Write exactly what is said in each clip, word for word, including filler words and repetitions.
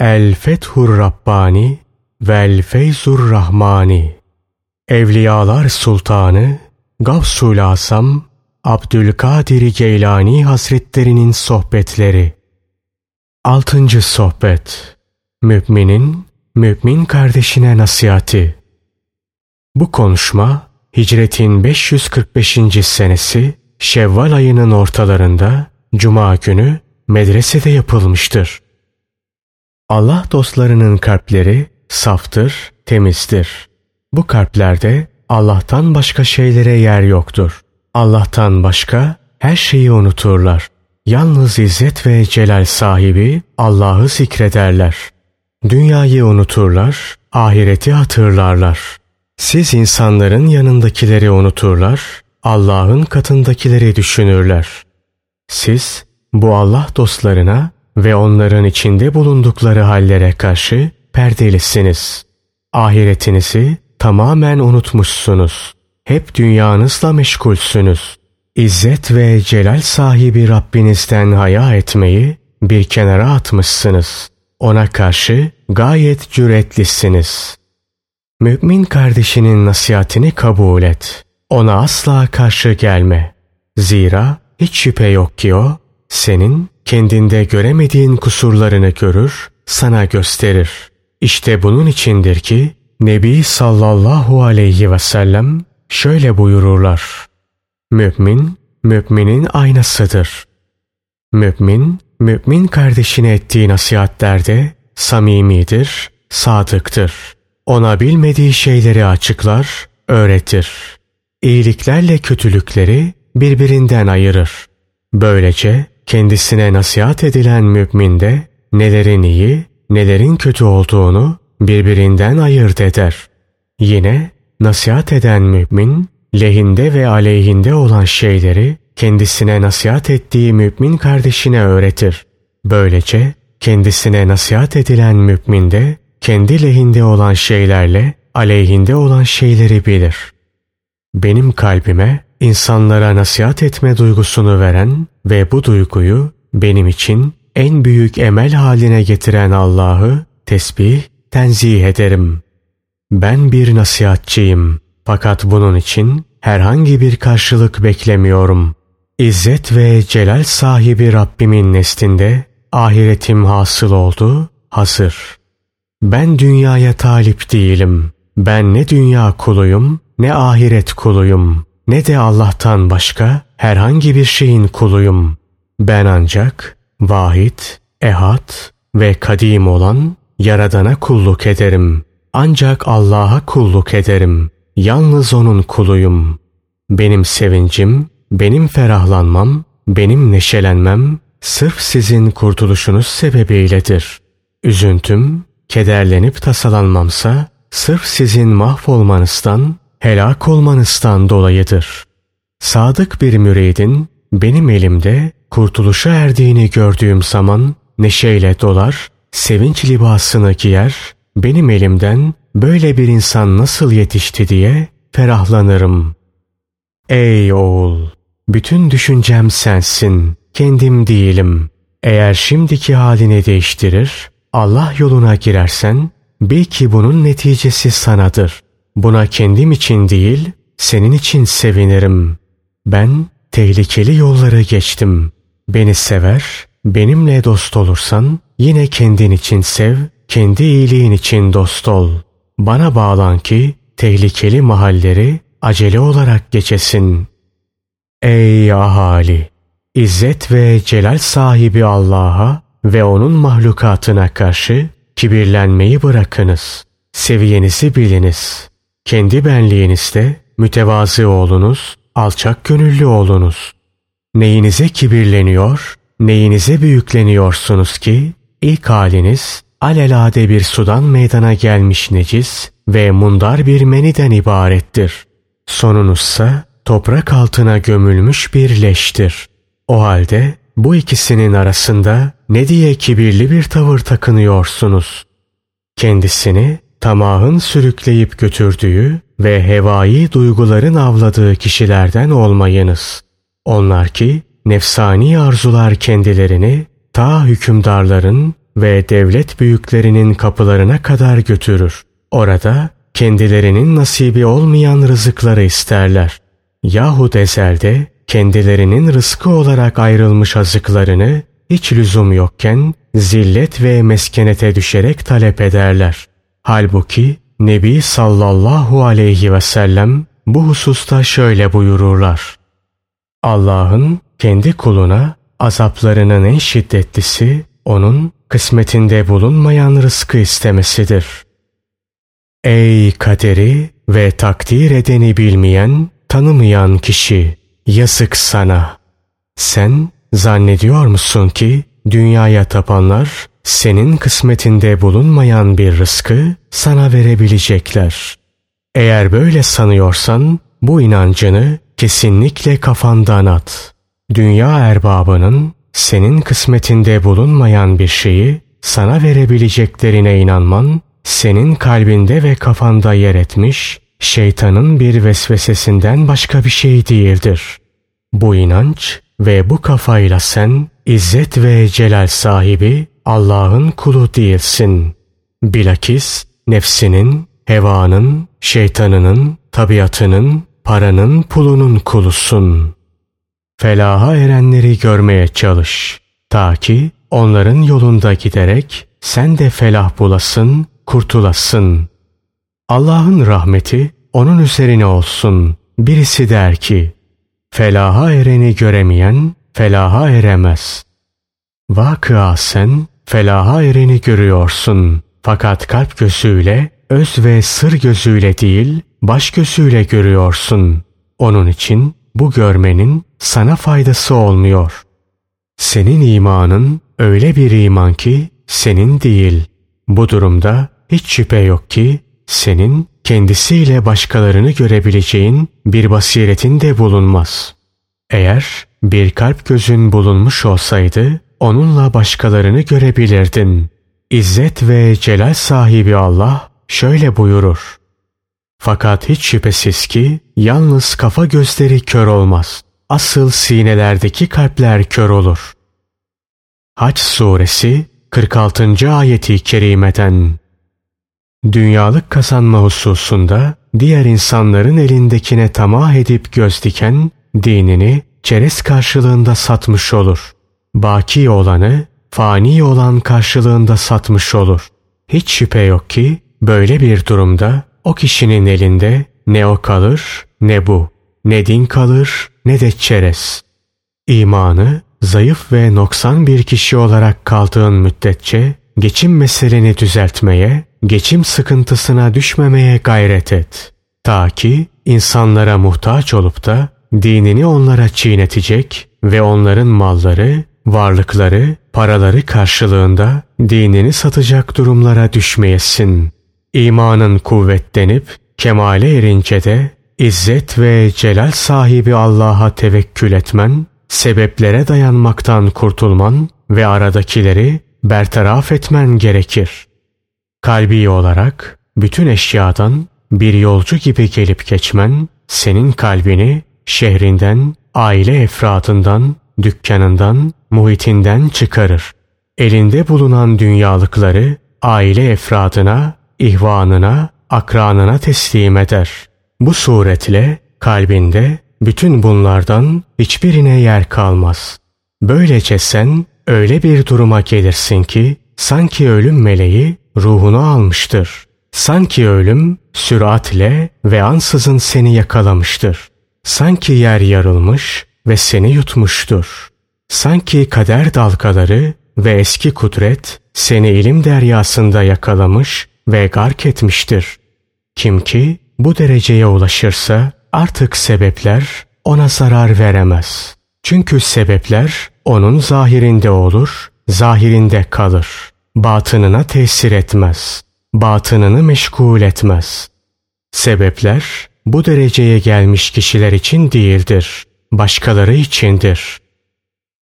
El Fethur Rabbani vel Feyzur Rahmani. Evliyalar Sultanı Gavsul Asam Abdülkadir-i Geylani Hazretlerinin sohbetleri. Altıncı sohbet. Müminin mümin kardeşine nasihati. Bu konuşma Hicret'in beş yüz kırk beşinci senesi Şevval ayının ortalarında Cuma günü medresede yapılmıştır. Allah dostlarının kalpleri saftır, temizdir. Bu kalplerde Allah'tan başka şeylere yer yoktur. Allah'tan başka her şeyi unuturlar. Yalnız izzet ve celal sahibi Allah'ı zikrederler. Dünyayı unuturlar, ahireti hatırlarlar. Siz insanların yanındakileri unuturlar, Allah'ın katındakileri düşünürler. Siz bu Allah dostlarına ve onların içinde bulundukları hallere karşı perdelisiniz. Ahiretinizi tamamen unutmuşsunuz. Hep dünyanızla meşgulsünüz. İzzet ve celal sahibi Rabbinizden haya etmeyi bir kenara atmışsınız. Ona karşı gayet cüretlisiniz. Mümin kardeşinin nasihatini kabul et. Ona asla karşı gelme. Zira hiç şüphe yok ki o, senin kendinde göremediğin kusurlarını görür, sana gösterir. İşte bunun içindir ki Nebi sallallahu aleyhi ve sellem şöyle buyururlar: Mümin, müminin aynasıdır. Mümin, mümin kardeşine ettiği nasihatlerde samimidir, sadıktır. Ona bilmediği şeyleri açıklar, öğretir. İyiliklerle kötülükleri birbirinden ayırır. Böylece kendisine nasihat edilen mümin de nelerin iyi, nelerin kötü olduğunu birbirinden ayırt eder. Yine nasihat eden mümin, lehinde ve aleyhinde olan şeyleri kendisine nasihat ettiği mümin kardeşine öğretir. Böylece kendisine nasihat edilen mümin de kendi lehinde olan şeylerle aleyhinde olan şeyleri bilir. Benim kalbime insanlara nasihat etme duygusunu veren ve bu duyguyu benim için en büyük emel haline getiren Allah'ı tesbih, tenzih ederim. Ben bir nasihatçıyım. Fakat bunun için herhangi bir karşılık beklemiyorum. İzzet ve celal sahibi Rabbimin neslinde ahiretim hasıl oldu, hazır. Ben dünyaya talip değilim. Ben ne dünya kuluyum, ne ahiret kuluyum, ne de Allah'tan başka herhangi bir şeyin kuluyum. Ben ancak vahid, ehad ve kadim olan Yaradan'a kulluk ederim. Ancak Allah'a kulluk ederim. Yalnız O'nun kuluyum. Benim sevincim, benim ferahlanmam, benim neşelenmem sırf sizin kurtuluşunuz sebebiyledir. Üzüntüm, kederlenip tasalanmamsa sırf sizin mahvolmanızdan, helak olmanızdan dolayıdır. Sadık bir müridin benim elimde kurtuluşa erdiğini gördüğüm zaman neşeyle dolar, sevinç libasını giyer, benim elimden böyle bir insan nasıl yetişti diye ferahlanırım. Ey oğul! Bütün düşüncem sensin, kendim değilim. Eğer şimdiki halini değiştirir, Allah yoluna girersen, bil ki bunun neticesi sanadır. Buna kendim için değil, senin için sevinirim. Ben tehlikeli yolları geçtim. Beni sever, benimle dost olursan, yine kendin için sev, kendi iyiliğin için dost ol. Bana bağlan ki tehlikeli mahalleri acele olarak geçesin. Ey ahali! İzzet ve celal sahibi Allah'a ve O'nun mahlukatına karşı kibirlenmeyi bırakınız. Seviyenizi biliniz. Kendi benliğinizde mütevazı olunuz, alçak gönüllü olunuz. Neyinize kibirleniyor, neyinize büyükleniyorsunuz ki ilk haliniz alelade bir sudan meydana gelmiş necis ve mundar bir meniden ibarettir. Sonunuzsa toprak altına gömülmüş bir leştir. O halde bu ikisinin arasında ne diye kibirli bir tavır takınıyorsunuz? Kendisini tamahın sürükleyip götürdüğü ve hevai duyguların avladığı kişilerden olmayınız. Onlar ki nefsani arzular kendilerini ta hükümdarların ve devlet büyüklerinin kapılarına kadar götürür. Orada kendilerinin nasibi olmayan rızıkları isterler. Yahut ezelde kendilerinin rızkı olarak ayrılmış azıklarını hiç lüzum yokken zillet ve meskenete düşerek talep ederler. Halbuki Nebi sallallahu aleyhi ve sellem bu hususta şöyle buyururlar: Allah'ın kendi kuluna azaplarının en şiddetlisi onun kısmetinde bulunmayan rızkı istemesidir. Ey kaderi ve takdir edeni bilmeyen, tanımayan kişi! Yazık sana! Sen zannediyor musun ki dünyaya tapanlar senin kısmetinde bulunmayan bir rızkı sana verebilecekler? Eğer böyle sanıyorsan bu inancını kesinlikle kafandan at. Dünya erbabının senin kısmetinde bulunmayan bir şeyi sana verebileceklerine inanman, senin kalbinde ve kafanda yer etmiş şeytanın bir vesvesesinden başka bir şey değildir. Bu inanç ve bu kafayla sen izzet ve celal sahibi Allah'ın kulu değilsin. Bilakis nefsinin, hevanın, şeytanının, tabiatının, paranın, pulunun kulusun. Felaha erenleri görmeye çalış, ta ki onların yolunda giderek sen de felah bulasın, kurtulasın. Allah'ın rahmeti onun üzerine olsun. Birisi der ki, felaha ereni göremeyen felaha eremez. Vakıasen felaha ereni görüyorsun. Fakat kalp gözüyle, öz ve sır gözüyle değil, baş gözüyle görüyorsun. Onun için bu görmenin sana faydası olmuyor. Senin imanın öyle bir iman ki senin değil. Bu durumda hiç şüphe yok ki senin kendisiyle başkalarını görebileceğin bir basiretin de bulunmaz. Eğer bir kalp gözün bulunmuş olsaydı onunla başkalarını görebilirdin. İzzet ve celal sahibi Allah şöyle buyurur: Fakat hiç şüphesiz ki yalnız kafa gözleri kör olmaz. Asıl sinelerdeki kalpler kör olur. Hac Suresi kırk altıncı. ayeti kerimeden. Dünyalık kazanma hususunda diğer insanların elindekine tamah edip göz diken, dinini çerez karşılığında satmış olur. Baki olanı fani olan karşılığında satmış olur. Hiç şüphe yok ki böyle bir durumda o kişinin elinde ne o kalır, ne bu, ne din kalır, ne de çerez. İmanı zayıf ve noksan bir kişi olarak kaldığın müddetçe geçim meseleni düzeltmeye, geçim sıkıntısına düşmemeye gayret et. Ta ki insanlara muhtaç olup da dinini onlara çiğnetecek ve onların malları, varlıkları, paraları karşılığında dinini satacak durumlara düşmeyesin. İmanın kuvvetlenip kemale erince de izzet ve celal sahibi Allah'a tevekkül etmen, sebeplere dayanmaktan kurtulman ve aradakileri bertaraf etmen gerekir. Kalbi olarak bütün eşyadan bir yolcu gibi gelip geçmen, senin kalbini şehrinden, aile efradından, dükkanından, muhitinden çıkarır. Elinde bulunan dünyalıkları aile efradına, ihvanına, akranına teslim eder. Bu suretle kalbinde bütün bunlardan hiçbirine yer kalmaz. Böylece sen öyle bir duruma gelirsin ki sanki ölüm meleği ruhunu almıştır. Sanki ölüm süratle ve ansızın seni yakalamıştır. Sanki yer yarılmış ve seni yutmuştur. Sanki kader dalgaları ve eski kudret seni ilim deryasında yakalamış ve gark etmiştir. Kim ki bu dereceye ulaşırsa artık sebepler ona zarar veremez. Çünkü sebepler onun zahirinde olur, zahirinde kalır. Batınına tesir etmez. Batınını meşgul etmez. Sebepler bu dereceye gelmiş kişiler için değildir. Başkaları içindir.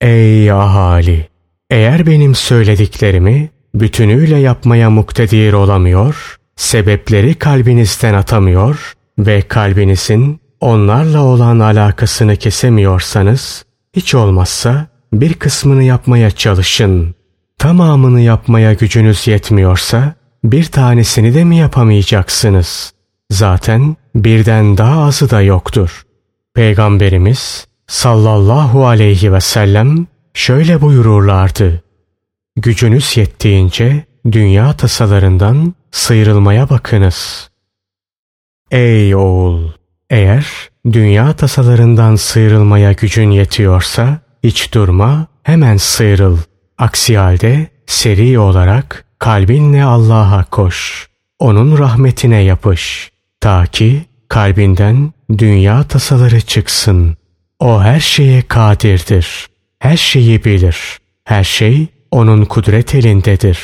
Ey ahali! Eğer benim söylediklerimi bütünüyle yapmaya muktedir olamıyor, sebepleri kalbinizden atamıyor ve kalbinizin onlarla olan alakasını kesemiyorsanız, hiç olmazsa bir kısmını yapmaya çalışın. tamamını yapmaya gücünüz yetmiyorsa bir tanesini de mi yapamayacaksınız? Zaten birden daha azı da yoktur. Peygamberimiz sallallahu aleyhi ve sellem şöyle buyururlardı. Gücünüz yettiğince dünya tasalarından sıyrılmaya bakınız. Ey oğul! Eğer dünya tasalarından sıyrılmaya gücün yetiyorsa hiç durma, hemen sıyrıl. Aksi halde seri olarak kalbinle Allah'a koş. Onun rahmetine yapış. Ta ki kalbinden dünya tasaları çıksın. O her şeye kadirdir. Her şeyi bilir. Her şey onun kudret elindedir.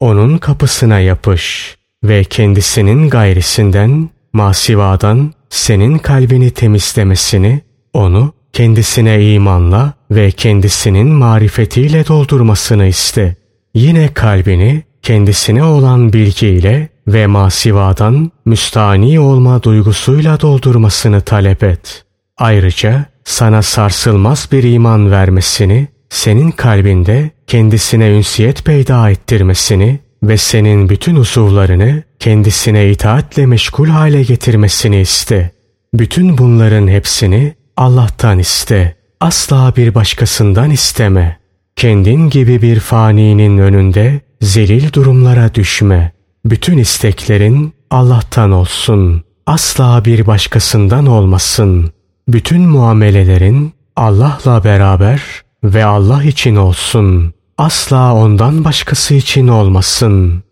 Onun kapısına yapış ve kendisinin gayrisinden, masivadan senin kalbini temizlemesini, onu kendisine imanla ve kendisinin marifetiyle doldurmasını iste. Yine kalbini kendisine olan bilgiyle ve masivadan müstani olma duygusuyla doldurmasını talep et. Ayrıca sana sarsılmaz bir iman vermesini, senin kalbinde kendisine ünsiyet peyda ettirmesini ve senin bütün uzuvlarını kendisine itaatle meşgul hale getirmesini iste. Bütün bunların hepsini Allah'tan iste. Asla bir başkasından isteme. Kendin gibi bir faninin önünde zelil durumlara düşme. Bütün isteklerin Allah'tan olsun. Asla bir başkasından olmasın. Bütün muamelelerin Allah'la beraber ve Allah için olsun. Asla ondan başkası için olmasın.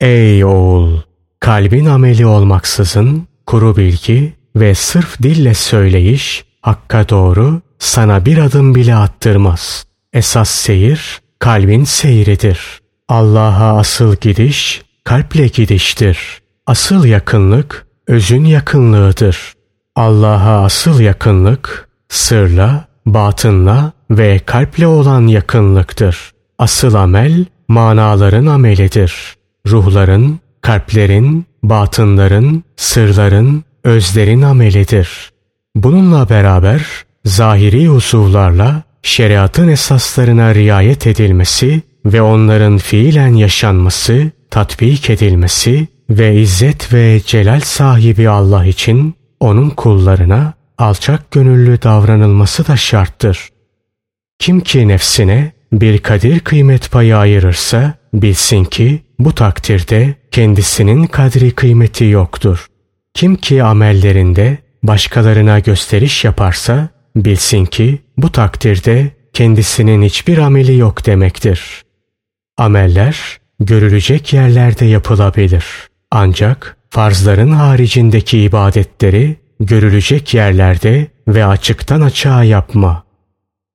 Ey oğul! Kalbin ameli olmaksızın kuru bilgi ve sırf dille söyleyiş hakka doğru sana bir adım bile attırmaz. Esas seyir kalbin seyridir. Allah'a asıl gidiş kalple gidiştir. Asıl yakınlık özün yakınlığıdır. Allah'a asıl yakınlık sırla, batınla ve kalple olan yakınlıktır. Asıl amel manaların amelidir. Ruhların, kalplerin, batınların, sırların, özlerin amelidir. Bununla beraber zahiri usuvlarla şeriatın esaslarına riayet edilmesi ve onların fiilen yaşanması, tatbik edilmesi ve izzet ve celal sahibi Allah için onun kullarına alçak gönüllü davranılması da şarttır. Kim ki nefsine bir kadir kıymet payı ayırırsa bilsin ki bu takdirde kendisinin kadri kıymeti yoktur. Kim ki amellerinde başkalarına gösteriş yaparsa bilsin ki bu takdirde kendisinin hiçbir ameli yok demektir. Ameller görülecek yerlerde yapılabilir. Ancak farzların haricindeki ibadetleri görülecek yerlerde ve açıktan açığa yapma.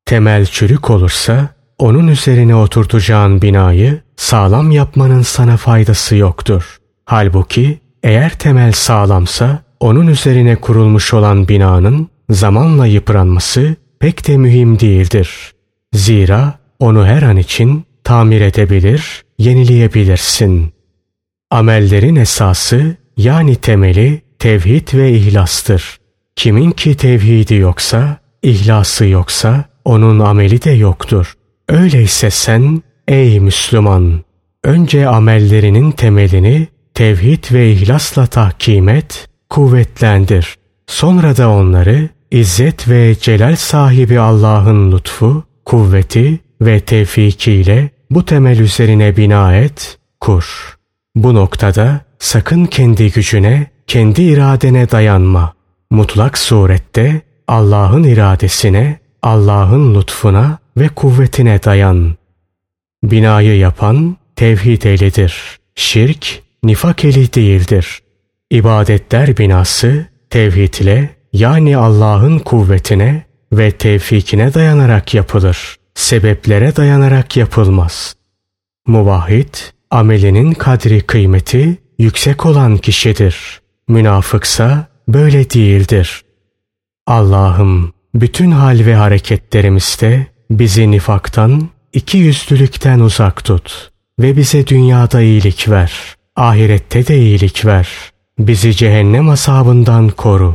Temel çürük olursa onun üzerine oturtacağın binayı sağlam yapmanın sana faydası yoktur. Halbuki eğer temel sağlamsa onun üzerine kurulmuş olan binanın zamanla yıpranması pek de mühim değildir. Zira onu her an için tamir edebilir, yenileyebilirsin. Amellerin esası yani temeli tevhid ve ihlastır. Kimin ki tevhidi yoksa, ihlası yoksa onun ameli de yoktur. Öyleyse sen ey Müslüman, önce amellerinin temelini tevhid ve ihlasla tahkim et, kuvvetlendir. Sonra da onları izzet ve celal sahibi Allah'ın lütfu, kuvveti ve tevfikiyle bu temel üzerine bina et, kur. Bu noktada sakın kendi gücüne, kendi iradene dayanma. Mutlak surette Allah'ın iradesine, Allah'ın lütfuna ve kuvvetine dayan. Binayı yapan tevhid ehlidir. Şirk, nifak ehli değildir. İbadetler binası tevhidle yani Allah'ın kuvvetine ve tevfikine dayanarak yapılır. Sebeplere dayanarak yapılmaz. Muvahhid, amelinin kadri kıymeti yüksek olan kişidir. Münafıksa böyle değildir. Allah'ım bütün hal ve hareketlerimizde bizi nifaktan, iki yüzlülükten uzak tut ve bize dünyada iyilik ver, ahirette de iyilik ver. Bizi cehennem azabından koru.